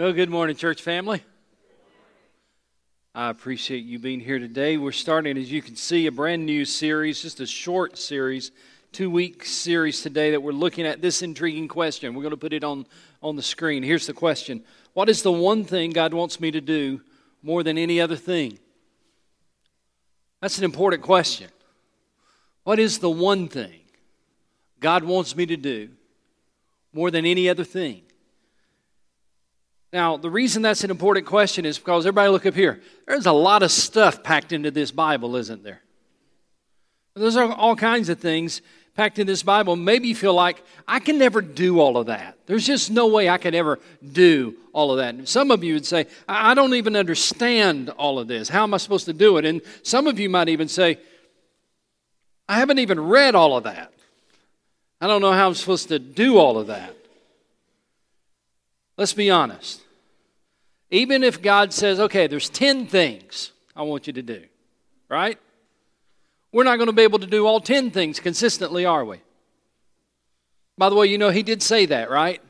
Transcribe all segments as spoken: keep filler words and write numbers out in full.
Well, good morning, church family. I appreciate you being here today. We're starting, as you can see, a brand new series, just a short series, two-week series today that we're looking at this intriguing question. We're going to put it on, on the screen. Here's the question. What is the one thing God wants me to do more than any other thing? That's an important question. What is the one thing God wants me to do more than any other thing? Now, the reason that's an important question is because, everybody look up here, there's a lot of stuff packed into this Bible, isn't there? There's all kinds of things packed in this Bible. Maybe you feel like, I can never do all of that. There's just no way I could ever do all of that. And some of you would say, I don't even understand all of this. How am I supposed to do it? And some of you might even say, I haven't even read all of that. I don't know how I'm supposed to do all of that. Let's be honest. Even if God says, okay, there's ten things I want you to do, right? We're not going to be able to do all ten things consistently, are we? By the way, you know, he did say that, right?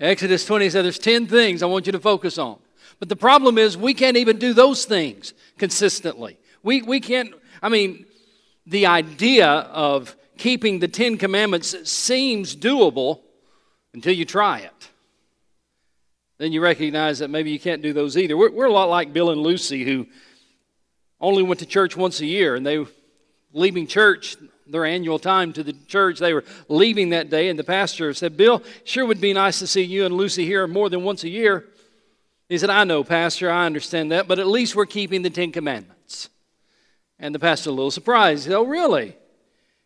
Exodus twenty said there's ten things I want you to focus on. But the problem is we can't even do those things consistently. We, we can't, I mean, the idea of keeping the Ten Commandments seems doable, until you try it. Then you recognize that maybe you can't do those either. We're, we're a lot like Bill and Lucy, who only went to church once a year, and they were leaving church, their annual time to the church, they were leaving that day, and the pastor said, Bill, sure would be nice to see you and Lucy here more than once a year. He said, I know, Pastor, I understand that, but at least we're keeping the Ten Commandments. And the pastor was a little surprised. He said, oh, really? He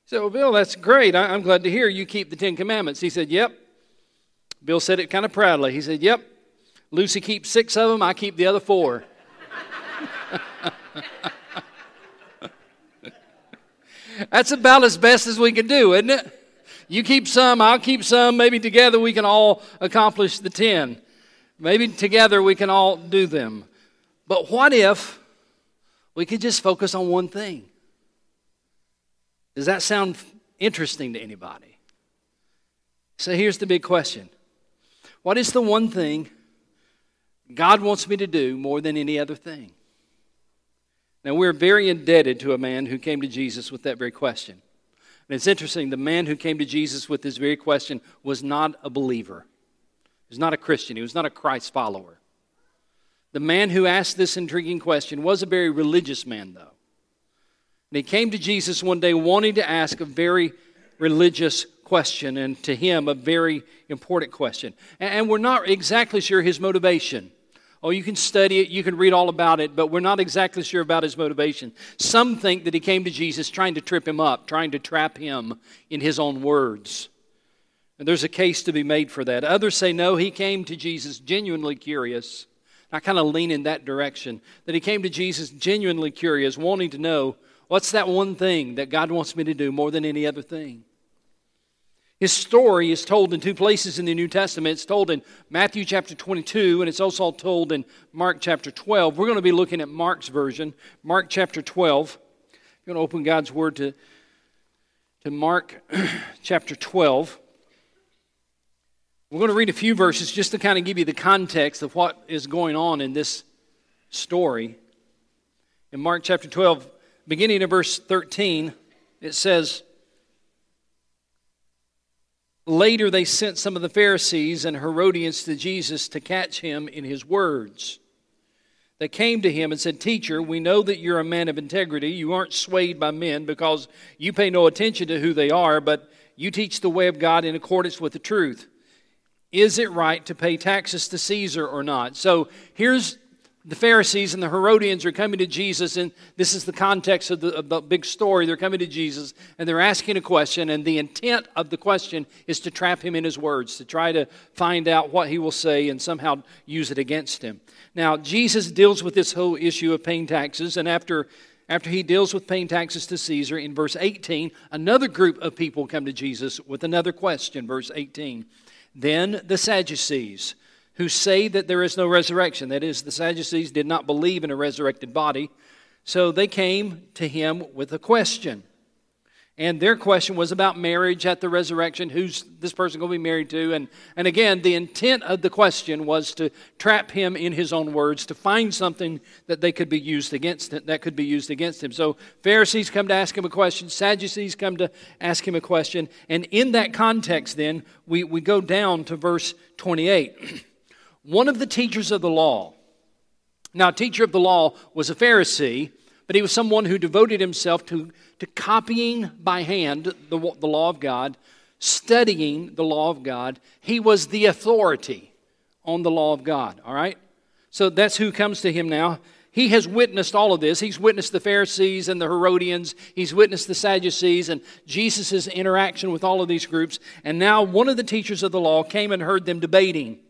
said, well, Bill, that's great. I, I'm glad to hear you keep the Ten Commandments. He said, yep. Bill said it kind of proudly. He said, yep, Lucy keeps six of them, I keep the other four. That's about as best as we can do, isn't it? You keep some, I'll keep some. Maybe together we can all accomplish the ten. Maybe together we can all do them. But what if we could just focus on one thing? Does that sound interesting to anybody? So here's the big question. What is the one thing God wants me to do more than any other thing? Now, we're very indebted to a man who came to Jesus with that very question. And it's interesting, the man who came to Jesus with this very question was not a believer. He was not a Christian. He was not a Christ follower. The man who asked this intriguing question was a very religious man, though. And he came to Jesus one day wanting to ask a very religious question. question, and to him, a very important question. And we're not exactly sure his motivation. Oh, you can study it, you can read all about it, but we're not exactly sure about his motivation. Some think that he came to Jesus trying to trip him up, trying to trap him in his own words. And there's a case to be made for that. Others say, no, he came to Jesus genuinely curious. I kind of lean in that direction, that he came to Jesus genuinely curious, wanting to know, what's that one thing that God wants me to do more than any other thing? His story is told in two places in the New Testament. It's told in Matthew chapter twenty-two, and it's also told in Mark chapter twelve. We're going to be looking at Mark's version, Mark chapter twelve. You're going to open God's Word to, to Mark chapter twelve. We're going to read a few verses just to kind of give you the context of what is going on in this story. In Mark chapter twelve, beginning in verse thirteen, it says, later they sent some of the Pharisees and Herodians to Jesus to catch him in his words. They came to him and said, Teacher, we know that you're a man of integrity. You aren't swayed by men because you pay no attention to who they are, but you teach the way of God in accordance with the truth. Is it right to pay taxes to Caesar or not? So here's the Pharisees and the Herodians are coming to Jesus, and this is the context of the, of the big story. They're coming to Jesus, and they're asking a question, and the intent of the question is to trap him in his words, to try to find out what he will say and somehow use it against him. Now, Jesus deals with this whole issue of paying taxes, and after, after he deals with paying taxes to Caesar, in verse eighteen, another group of people come to Jesus with another question, verse eighteen. Then the Sadducees, who say that there is no resurrection. That is, the Sadducees did not believe in a resurrected body. So they came to him with a question. And their question was about marriage at the resurrection. Who's this person going to be married to? And, and again, the intent of the question was to trap him in his own words, to find something that they could be used against that could be used against him. So Pharisees come to ask him a question. Sadducees come to ask him a question. And in that context, then, we, we go down to verse twenty-eight. One of the teachers of the law. Now, a teacher of the law was a Pharisee, but he was someone who devoted himself to, to copying by hand the, the law of God, studying the law of God. He was the authority on the law of God, all right? So that's who comes to him now. He has witnessed all of this. He's witnessed the Pharisees and the Herodians. He's witnessed the Sadducees and Jesus' interaction with all of these groups. And now one of the teachers of the law came and heard them debating.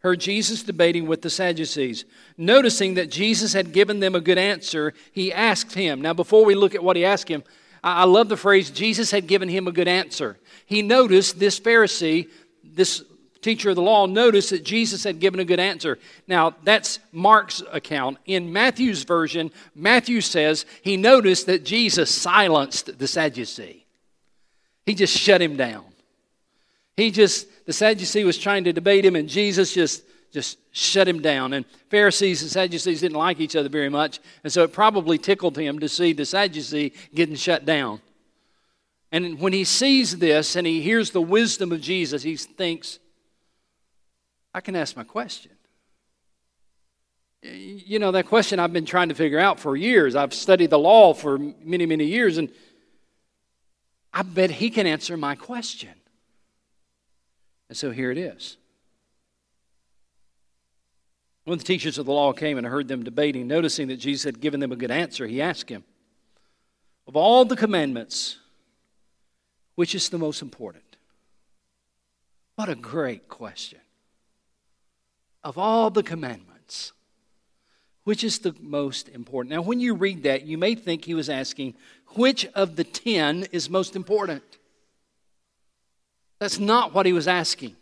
Heard Jesus debating with the Sadducees. Noticing that Jesus had given them a good answer, he asked him. Now, before we look at what he asked him, I love the phrase, Jesus had given him a good answer. He noticed this Pharisee, this teacher of the law, noticed that Jesus had given a good answer. Now, that's Mark's account. In Matthew's version, Matthew says he noticed that Jesus silenced the Sadducee. He just shut him down. He just... The Sadducee was trying to debate him, and Jesus just, just shut him down. And Pharisees and Sadducees didn't like each other very much, and so it probably tickled him to see the Sadducee getting shut down. And when he sees this and he hears the wisdom of Jesus, he thinks, I can ask my question. You know, that question I've been trying to figure out for years. I've studied the law for many, many years, and I bet he can answer my question. And so here it is. When the teachers of the law came and heard them debating, noticing that Jesus had given them a good answer, he asked him, of all the commandments, which is the most important? What a great question. Of all the commandments, which is the most important? Now, when you read that, you may think he was asking, which of the ten is most important? That's not what he was asking.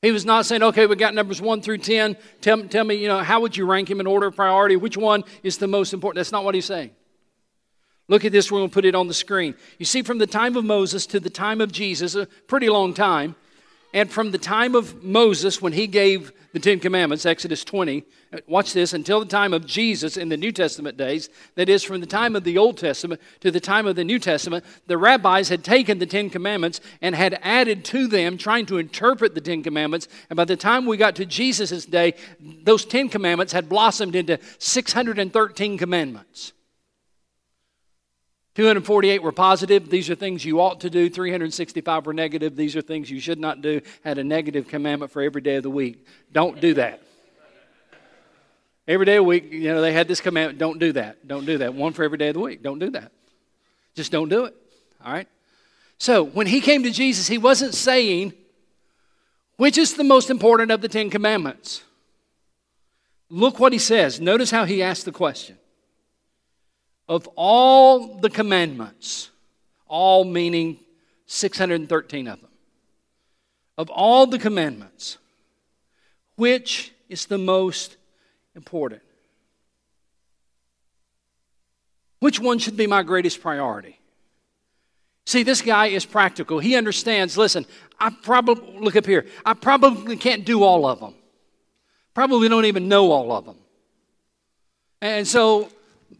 He was not saying, okay, we got numbers one through ten. Tell, tell me, you know, how would you rank him in order of priority? Which one is the most important? That's not what he's saying. Look at this. We're going to put it on the screen. You see, from the time of Moses to the time of Jesus, a pretty long time, and from the time of Moses when he gave the Ten Commandments, Exodus twenty, watch this, until the time of Jesus in the New Testament days, that is from the time of the Old Testament to the time of the New Testament, the rabbis had taken the Ten Commandments and had added to them, trying to interpret the Ten Commandments, and by the time we got to Jesus' day, those Ten Commandments had blossomed into six hundred thirteen commandments. two hundred forty-eight were positive. These are things you ought to do. three hundred sixty-five were negative. These are things you should not do. Had a negative commandment for every day of the week. Don't do that. Every day of the week, you know, they had this commandment. Don't do that. Don't do that. One for every day of the week. Don't do that. Just don't do it. All right? So when he came to Jesus, he wasn't saying, which is the most important of the Ten Commandments? Look what he says. Notice how he asked the question. Of all the commandments, all meaning six hundred thirteen of them, of all the commandments, which is the most important? Which one should be my greatest priority? See, this guy is practical. He understands, listen, I probably, look up here, I probably can't do all of them. Probably don't even know all of them. And so...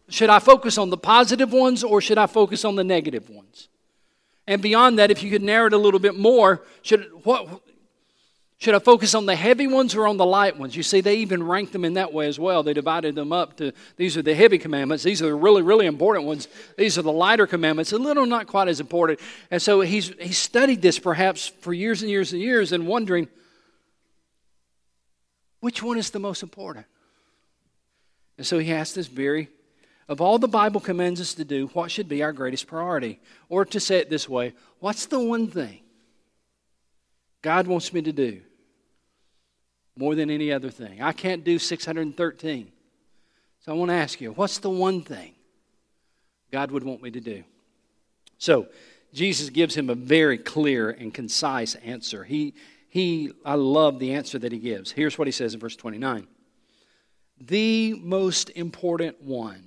should I focus on the positive ones or should I focus on the negative ones? And beyond that, if you could narrow it a little bit more, should what should I focus on the heavy ones or on the light ones? You see, they even ranked them in that way as well. They divided them up to these are the heavy commandments. These are the really, really important ones. These are the lighter commandments. A little not quite as important. And so he's he studied this perhaps for years and years and years and wondering, which one is the most important? And so he asked this very Of all the Bible commands us to do, what should be our greatest priority? Or to say it this way, what's the one thing God wants me to do more than any other thing? I can't do six hundred thirteen. So I want to ask you, what's the one thing God would want me to do? So Jesus gives him a very clear and concise answer. He, he, I love the answer that he gives. Here's what he says in verse twenty-nine. The most important one.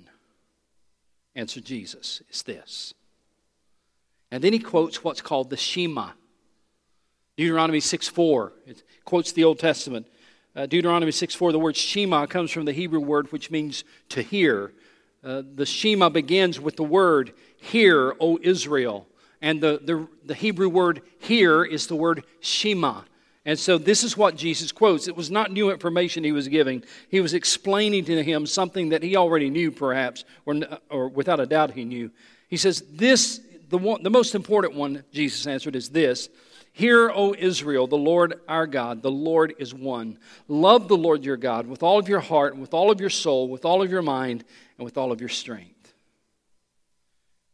Answer Jesus is this. And then he quotes what's called the Shema. Deuteronomy six four. It quotes the Old Testament. Uh, Deuteronomy six four, the word Shema comes from the Hebrew word which means to hear. Uh, the Shema begins with the word, hear, O Israel. And the, the, the Hebrew word hear is the word Shema. And so this is what Jesus quotes. It was not new information he was giving. He was explaining to him something that he already knew perhaps, or, or without a doubt he knew. He says, "This the one, the most important one," Jesus answered, is this. "Hear, O Israel, the Lord our God, the Lord is one. Love the Lord your God with all of your heart, and with all of your soul, with all of your mind, and with all of your strength."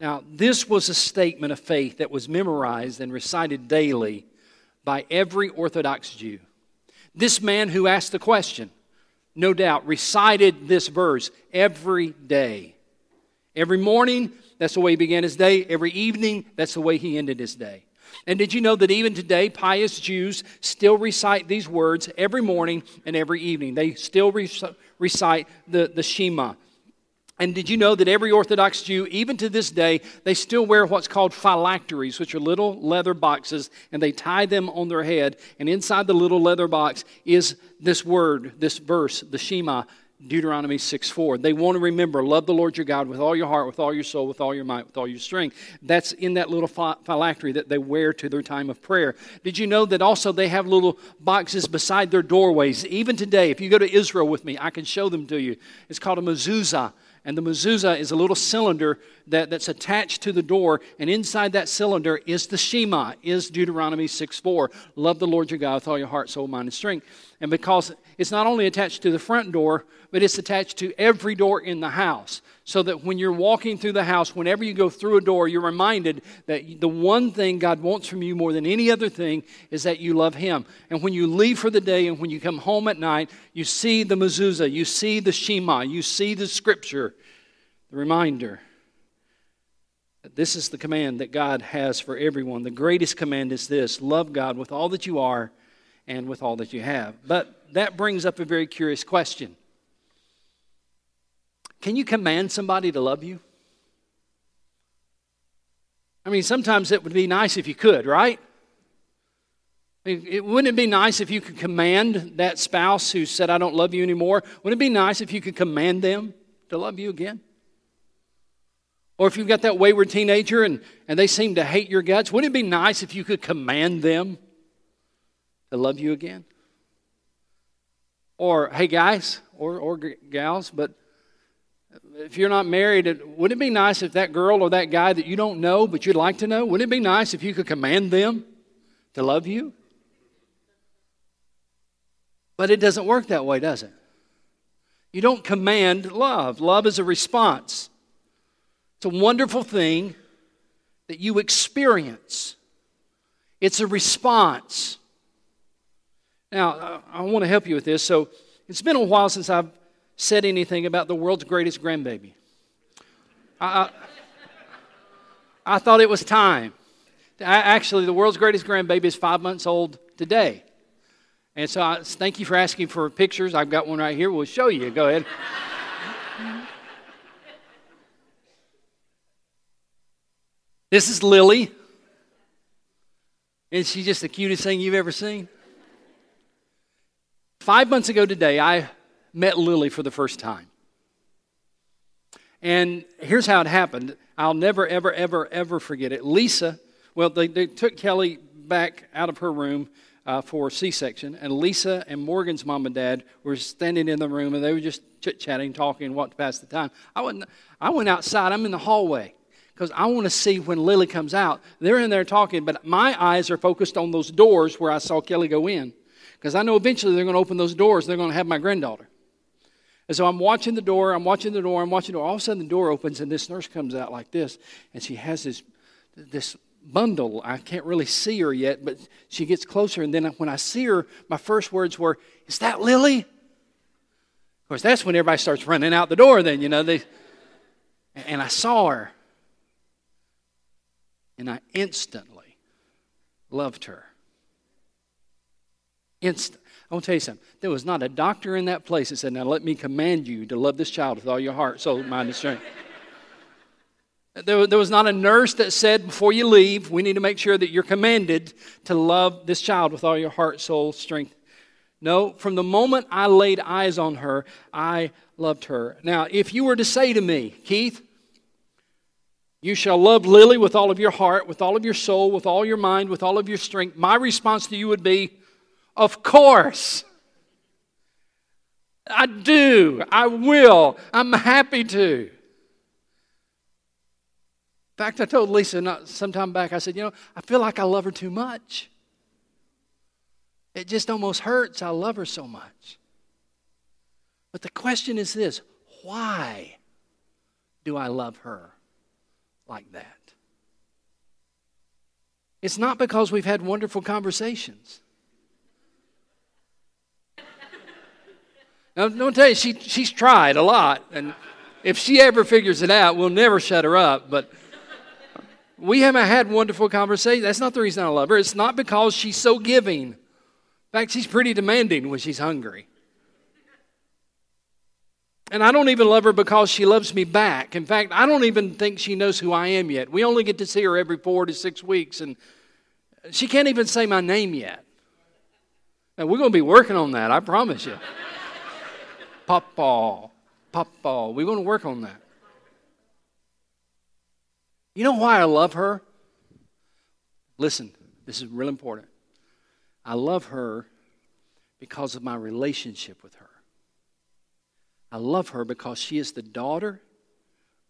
Now, this was a statement of faith that was memorized and recited daily by every Orthodox Jew. This man who asked the question, no doubt, recited this verse every day. Every morning, that's the way he began his day. Every evening, that's the way he ended his day. And did you know that even today, pious Jews still recite these words every morning and every evening? They still re- recite the, the Shema. And did you know that every Orthodox Jew, even to this day, they still wear what's called phylacteries, which are little leather boxes, and they tie them on their head. And inside the little leather box is this word, this verse, the Shema, Deuteronomy six four. They want to remember, love the Lord your God with all your heart, with all your soul, with all your might, with all your strength. That's in that little phylactery that they wear to their time of prayer. Did you know that also they have little boxes beside their doorways? Even today, if you go to Israel with me, I can show them to you. It's called a mezuzah. And the mezuzah is a little cylinder that, that's attached to the door. And inside that cylinder is the Shema, is Deuteronomy six four. Love the Lord your God with all your heart, soul, mind, and strength. And because it's not only attached to the front door, but it's attached to every door in the house. So that when you're walking through the house, whenever you go through a door, you're reminded that the one thing God wants from you more than any other thing is that you love Him. And when you leave for the day and when you come home at night, you see the mezuzah, you see the Shema, you see the Scripture, the reminder that this is the command that God has for everyone. The greatest command is this: love God with all that you are and with all that you have. But that brings up a very curious question. Can you command somebody to love you? I mean, sometimes it would be nice if you could, right? I mean, it, wouldn't it be nice if you could command that spouse who said, "I don't love you anymore"? Wouldn't it be nice if you could command them to love you again? Or if you've got that wayward teenager and, and they seem to hate your guts, wouldn't it be nice if you could command them to love you again? Or, hey guys, or, or gals, but if you're not married, wouldn't it be nice if that girl or that guy that you don't know but you'd like to know, wouldn't it be nice if you could command them to love you? But it doesn't work that way, does it? You don't command love. Love is a response. It's a wonderful thing that you experience. It's a response. Now, I want to help you with this. So it's been a while since I've said anything about the world's greatest grandbaby. I, I, I thought it was time. I, actually, the world's greatest grandbaby is five months old today. And so I thank you for asking for pictures. I've got one right here. We'll show you. Go ahead. This is Lily. Isn't she just the cutest thing you've ever seen? Five months ago today, I met Lily for the first time. And here's how it happened. I'll never, ever, ever, ever forget it. Lisa, well, they, they took Kelly back out of her room uh, for C-section, and Lisa and Morgan's mom and dad were standing in the room, and they were just chit-chatting, talking, walked past the time. I went, I went outside. I'm in the hallway because I want to see when Lily comes out. They're in there talking, but my eyes are focused on those doors where I saw Kelly go in because I know eventually they're going to open those doors, and they're going to have my granddaughter. And so I'm watching the door, I'm watching the door, I'm watching the door. All of a sudden the door opens and this nurse comes out like this. And she has this, this bundle. I can't really see her yet, but she gets closer. And then when I see her, my first words were, "Is that Lily?" Of course, that's when everybody starts running out the door then, you know. They, and I saw her. And I instantly loved her. Instantly. I want to tell you something. There was not a doctor in that place that said, "Now let me command you to love this child with all your heart, soul, mind, and strength." There, there was not a nurse that said, before you leave, we need to make sure that you're commanded to love this child with all your heart, soul, strength. No, from the moment I laid eyes on her, I loved her. Now, if you were to say to me, Keith, you shall love Lily with all of your heart, with all of your soul, with all your mind, with all of your strength, my response to you would be, of course. I do. I will. I'm happy to. In fact, I told Lisa not, some time back, I said, you know, I feel like I love her too much. It just almost hurts. I love her so much. But the question is this, why do I love her like that? It's not because we've had wonderful conversations. Now, I'm going to tell you, she, she's tried a lot. And if she ever figures it out, we'll never shut her up, but... we haven't had wonderful conversations. That's not the reason I love her. It's not because she's so giving. In fact, she's pretty demanding when she's hungry. And I don't even love her because she loves me back. In fact, I don't even think she knows who I am yet. We only get to see her every four to six weeks, and she can't even say my name yet. And we're going to be working on that, I promise you. Papa, Papa, we're going to work on that. You know why I love her? Listen, this is real important. I love her because of my relationship with her. I love her because she is the daughter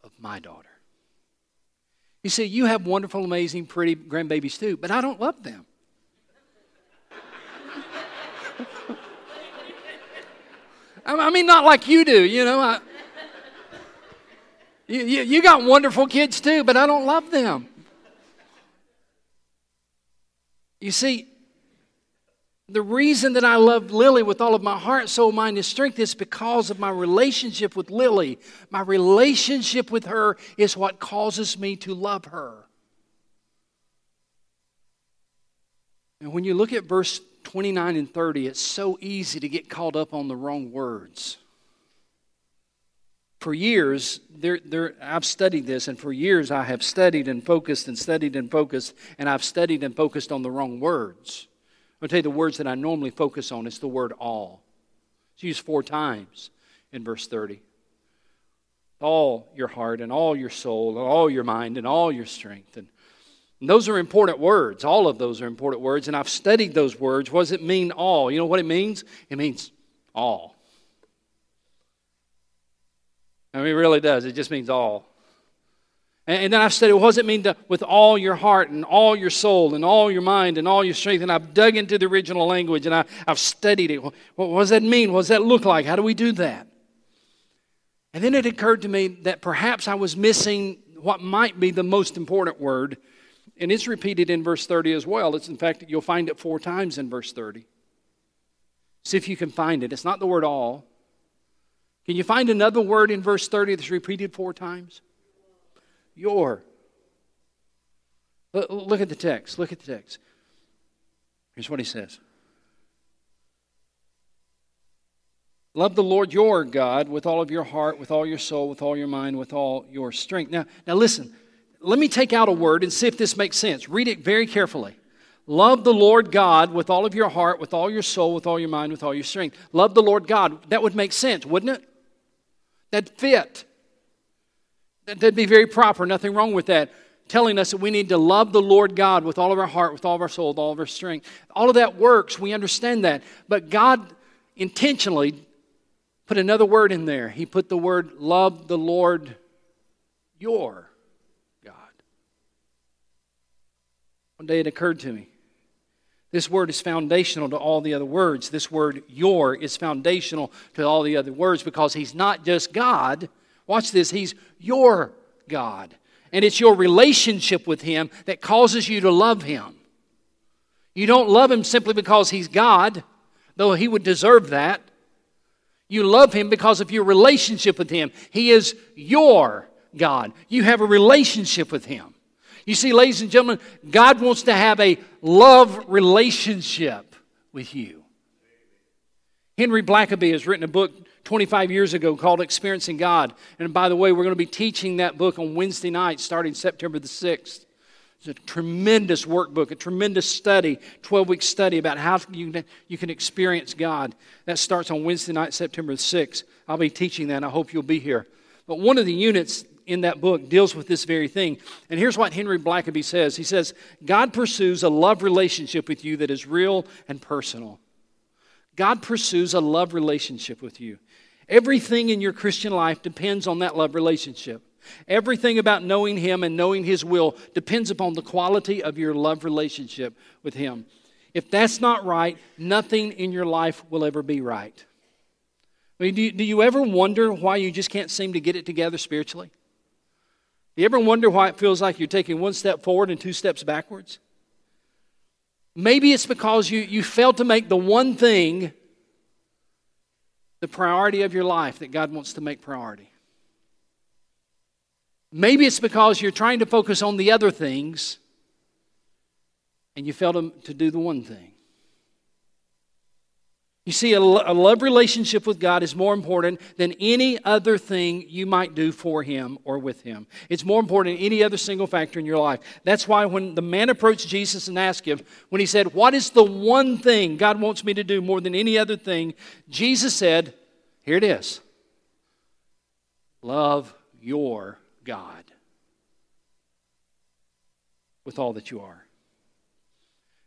of my daughter. You see, you have wonderful, amazing, pretty grandbabies too, but I don't love them. I mean, not like you do, you know. I, You, you, you got wonderful kids too, but I don't love them. You see, the reason that I love Lily with all of my heart, soul, mind, and strength is because of my relationship with Lily. My relationship with her is what causes me to love her. And when you look at verse twenty-nine and thirty, it's so easy to get caught up on the wrong words. For years, there, there, I've studied this, and for years I have studied and focused and studied and focused, and I've studied and focused on the wrong words. I'll tell you the words that I normally focus on. It's the word all. It's used four times in verse thirty. All your heart and all your soul and all your mind and all your strength. And, and those are important words. All of those are important words, and I've studied those words. What does it mean, all? You know what it means? It means all. I mean, it really does. It just means all. And, and then I've studied, what does it mean to, with all your heart and all your soul and all your mind and all your strength? And I've dug into the original language, and I, I've studied it. What, what does that mean? What does that look like? How do we do that? And then it occurred to me that perhaps I was missing what might be the most important word, and it's repeated in verse thirty as well. It's, in fact, you'll find it four times in verse thirty. See if you can find it. It's not the word all. Can you find another word in verse thirty that's repeated four times? Your. Look at the text. Look at the text. Here's what he says. Love the Lord your God with all of your heart, with all your soul, with all your mind, with all your strength. Now, now listen. Let me take out a word and see if this makes sense. Read it very carefully. Love the Lord God with all of your heart, with all your soul, with all your mind, with all your strength. Love the Lord God. That would make sense, wouldn't it? That'd fit. That'd be very proper. Nothing wrong with that. Telling us that we need to love the Lord God with all of our heart, with all of our soul, with all of our strength. All of that works. We understand that. But God intentionally put another word in there. He put the word, love the Lord your God. One day it occurred to me. This word is foundational to all the other words. This word, your, is foundational to all the other words because he's not just God. Watch this. He's your God. And it's your relationship with him that causes you to love him. You don't love him simply because he's God, though he would deserve that. You love him because of your relationship with him. He is your God. You have a relationship with him. You see, ladies and gentlemen, God wants to have a love relationship with you. Henry Blackaby has written a book twenty-five years ago called Experiencing God. And by the way, we're going to be teaching that book on Wednesday night starting September the sixth. It's a tremendous workbook, a tremendous study, twelve-week study about how you can, you can experience God. That starts on Wednesday night, September the sixth. I'll be teaching that, and I hope you'll be here. But one of the units in that book deals with this very thing. And here's what Henry Blackaby says. He says, God pursues a love relationship with you that is real and personal. God pursues a love relationship with you. Everything in your Christian life depends on that love relationship. Everything about knowing Him and knowing His will depends upon the quality of your love relationship with Him. If that's not right, nothing in your life will ever be right. I mean, do you, do you ever wonder why you just can't seem to get it together spiritually? Do you ever wonder why it feels like you're taking one step forward and two steps backwards? Maybe it's because you, you failed to make the one thing the priority of your life that God wants to make priority. Maybe it's because you're trying to focus on the other things and you fail to do the one thing. You see, a love relationship with God is more important than any other thing you might do for Him or with Him. It's more important than any other single factor in your life. That's why when the man approached Jesus and asked Him, when he said, "What is the one thing God wants me to do more than any other thing?" Jesus said, here it is. Love your God with all that you are.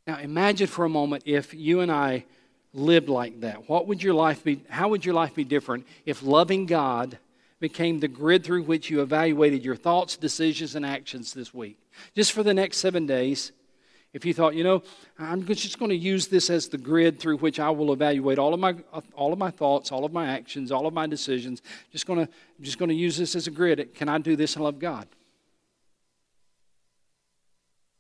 Now imagine for a moment if you and I lived like that. What would your life be? How would your life be different if loving God became the grid through which you evaluated your thoughts, decisions, and actions this week? Just for the next seven days, if you thought, you know, I'm just going to use this as the grid through which I will evaluate all of my all of my thoughts, all of my actions, all of my decisions. Just going to just going to use this as a grid. Can I do this and love God?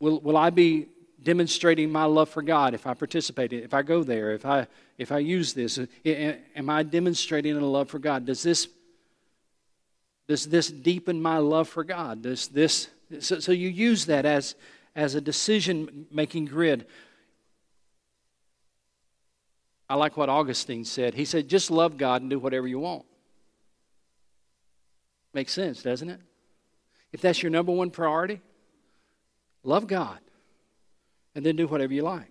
Will will I be demonstrating my love for God if I participate, if I go there, if I if I use this? Am I demonstrating a love for God? Does this does this deepen my love for God? Does this so, so you use that as as a decision making grid. I like what Augustine said. He said, just love God and do whatever you want. Makes sense, doesn't it? If that's your number one priority, love God. And then do whatever you like.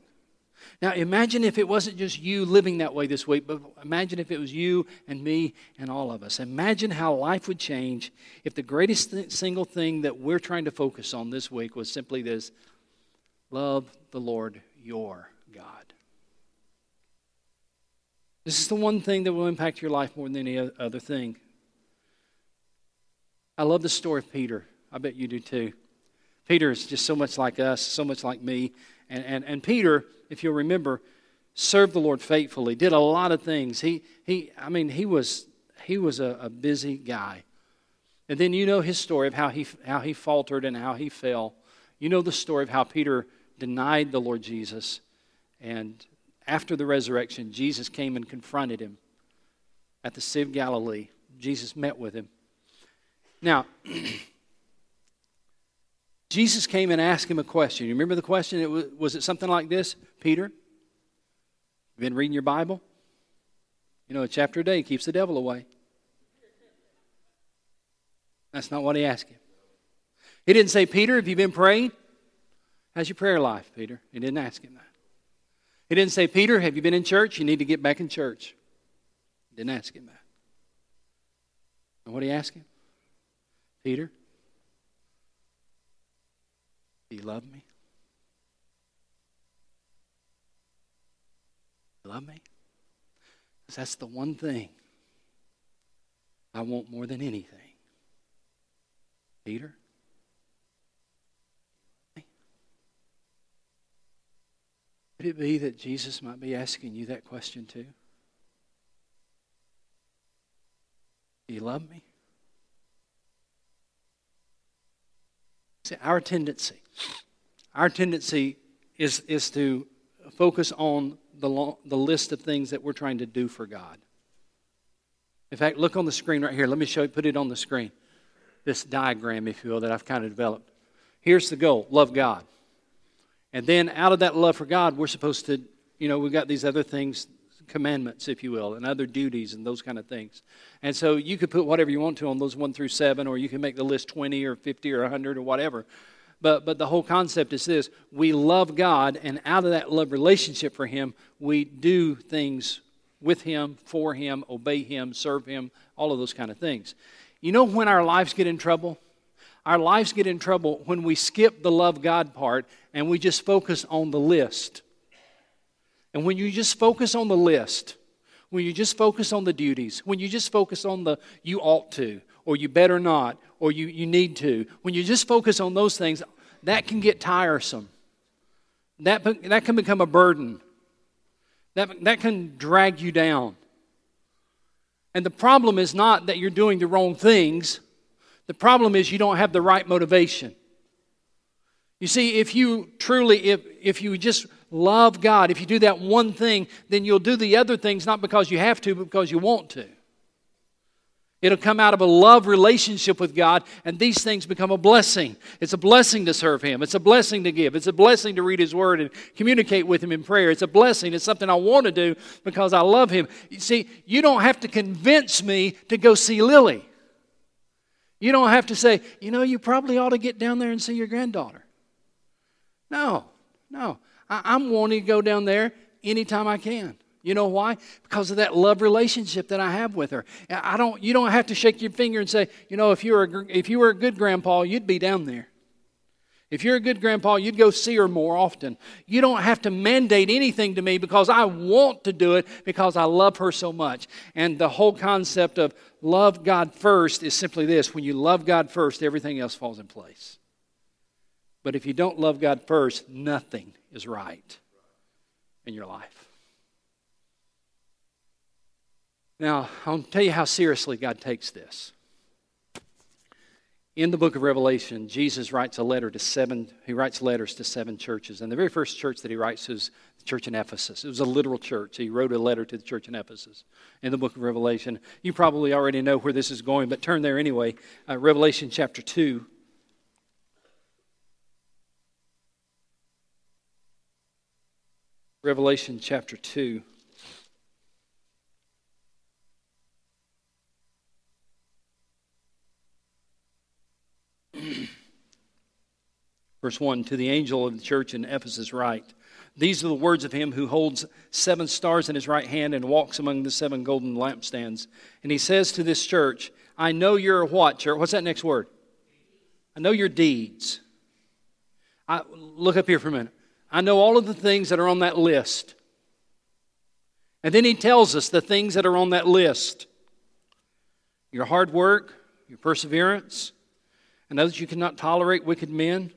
Now imagine if it wasn't just you living that way this week, but imagine if it was you and me and all of us. Imagine how life would change if the greatest th- single thing that we're trying to focus on this week was simply this: love the Lord your God. This is the one thing that will impact your life more than any other thing. I love the story of Peter. I bet you do too. Peter is just so much like us, so much like me. And, and and Peter, if you'll remember, served the Lord faithfully, did a lot of things. He he I mean he was he was a, a busy guy. And then you know his story of how he how he faltered and how he fell. You know the story of how Peter denied the Lord Jesus, and after the resurrection, Jesus came and confronted him at the Sea of Galilee. Jesus met with him. Now Jesus came and asked him a question. You remember the question? It was, was it something like this? Peter, you been reading your Bible? You know, a chapter a day keeps the devil away. That's not what he asked him. He didn't say, Peter, have you been praying? How's your prayer life, Peter? He didn't ask him that. He didn't say, Peter, have you been in church? You need to get back in church. He didn't ask him that. And what did he ask him? Peter, do you love me? You love me? Because that's the one thing I want more than anything. Peter? Could it be that Jesus might be asking you that question too? Do you love me? See, our tendency, our tendency is, is to focus on the long, the list of things that we're trying to do for God. In fact, look on the screen right here. Let me show you, put it on the screen, this diagram, if you will, that I've kind of developed. Here's the goal, love God. And then out of that love for God, we're supposed to, you know, we've got these other things commandments, if you will, and other duties and those kind of things. And so you could put whatever you want to on those one through seven, or you can make the list twenty or fifty or one hundred or whatever. But but the whole concept is this: we love God, and out of that love relationship for Him, we do things with Him, for Him, obey Him, serve Him, all of those kind of things. You know when our lives get in trouble? Our lives get in trouble when we skip the love God part and we just focus on the list. And when you just focus on the list, when you just focus on the duties, when you just focus on the you ought to, or you better not, or you, you need to, when you just focus on those things, that can get tiresome. That, that can become a burden. That, that can drag you down. And the problem is not that you're doing the wrong things. The problem is you don't have the right motivation. You see, if you truly, if if you just love God, if you do that one thing, then you'll do the other things not because you have to, but because you want to. It'll come out of a love relationship with God, and these things become a blessing. It's a blessing to serve Him. It's a blessing to give. It's a blessing to read His Word and communicate with Him in prayer. It's a blessing. It's something I want to do because I love Him. You see, you don't have to convince me to go see Lily. You don't have to say, you know, you probably ought to get down there and see your granddaughter. No, no. I, I'm wanting to go down there anytime I can. You know why? Because of that love relationship that I have with her. I don't. You don't have to shake your finger and say, you know, if you were a, if you were a good grandpa, you'd be down there. If you're a good grandpa, you'd go see her more often. You don't have to mandate anything to me because I want to do it because I love her so much. And the whole concept of love God first is simply this: when you love God first, everything else falls in place. But if you don't love God first, nothing is right in your life. Now, I'll tell you how seriously God takes this. In the book of Revelation, Jesus writes a letter to seven, he writes letters to seven churches. And the very first church that he writes is the church in Ephesus. It was a literal church. He wrote a letter to the church in Ephesus in the book of Revelation. You probably already know where this is going, but turn there anyway. Uh, Revelation chapter two. Revelation chapter two. Verse one, to the angel of the church in Ephesus write, these are the words of him who holds seven stars in his right hand and walks among the seven golden lampstands. And he says to this church, I know your what, church? What's that next word? I know your deeds. I, look up here for a minute. I know all of the things that are on that list. And then he tells us the things that are on that list. Your hard work, your perseverance. I know that you cannot tolerate wicked men.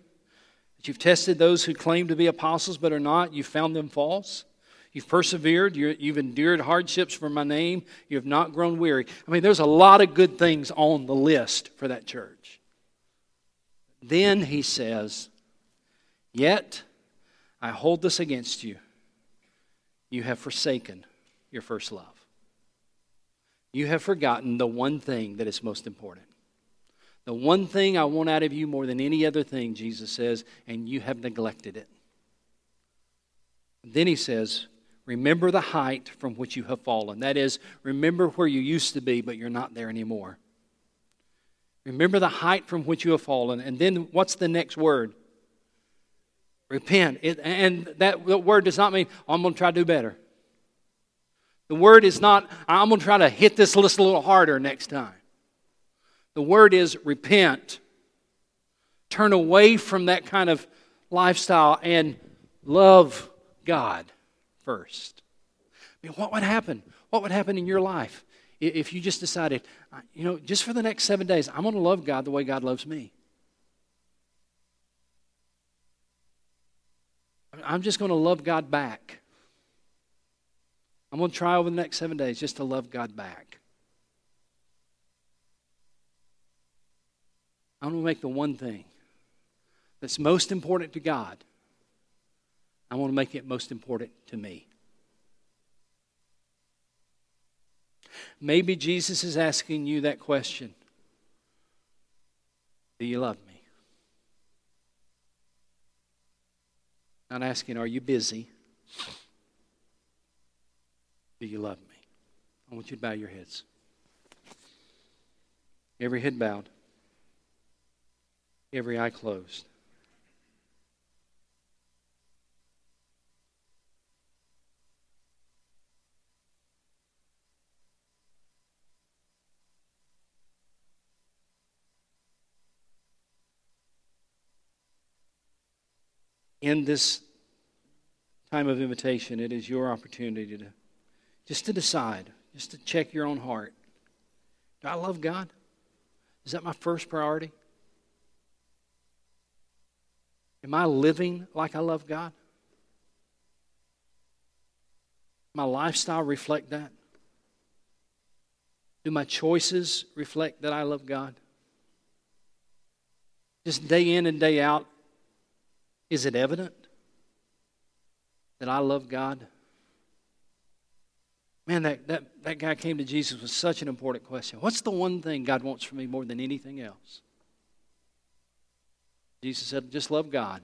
You've tested those who claim to be apostles but are not. You've found them false. You've persevered. You're, you've endured hardships for my name. You have not grown weary. I mean, there's a lot of good things on the list for that church. Then he says, yet I hold this against you. You have forsaken your first love. You have forgotten the one thing that is most important. The one thing I want out of you more than any other thing, Jesus says, and you have neglected it. Then he says, remember the height from which you have fallen. That is, remember where you used to be, but you're not there anymore. Remember the height from which you have fallen. And then what's the next word? Repent. It, and that word does not mean, I'm going to try to do better. The word is not, I'm going to try to hit this list a little harder next time. The word is repent. Turn away from that kind of lifestyle and love God first. I mean, what would happen? What would happen in your life if you just decided, you know, just for the next seven days, I'm going to love God the way God loves me. I'm just going to love God back. I'm going to try over the next seven days just to love God back. I'm going to make the one thing that's most important to God, I want to make it most important to me. Maybe Jesus is asking you that question. Do you love me? Not asking, are you busy? Do you love me? I want you to bow your heads. Every head bowed. Every eye closed. In this time of invitation, it is your opportunity to just to decide, just to check your own heart. Do I love God? Is that my first priority? Am I living like I love God? My lifestyle reflect that? Do my choices reflect that I love God? Just day in and day out, is it evident that I love God? Man, that, that, that guy came to Jesus with such an important question. What's the one thing God wants from me more than anything else? Jesus said, just love God,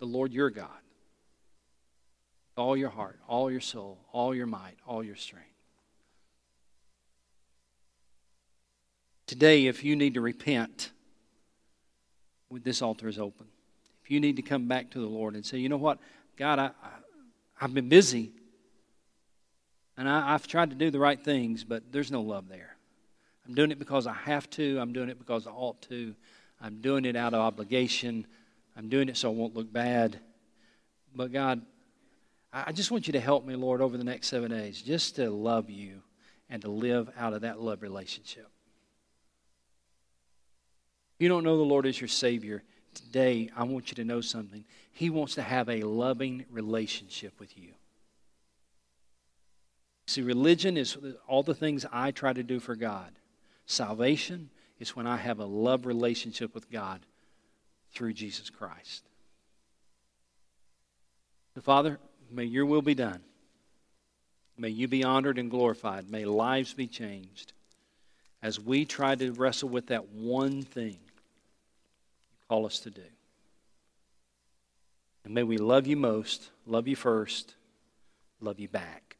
the Lord your God, all your heart, all your soul, all your might, all your strength. Today, if you need to repent, this altar is open. If you need to come back to the Lord and say, you know what, God, I, I, I've been busy, and I, I've tried to do the right things, but there's no love there. I'm doing it because I have to. I'm doing it because I ought to. I'm doing it out of obligation. I'm doing it so I won't look bad. But God, I, I just want you to help me, Lord, over the next seven days, just to love you and to live out of that love relationship. If you don't know the Lord as your Savior, today, I want you to know something. He wants to have a loving relationship with you. See, religion is all the things I try to do for God. Salvation is when I have a love relationship with God through Jesus Christ. So, Father, may your will be done. May you be honored and glorified. May lives be changed as we try to wrestle with that one thing call us to do. And may we love you most, love you first, love you back.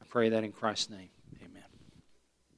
I pray that in Christ's name. Amen.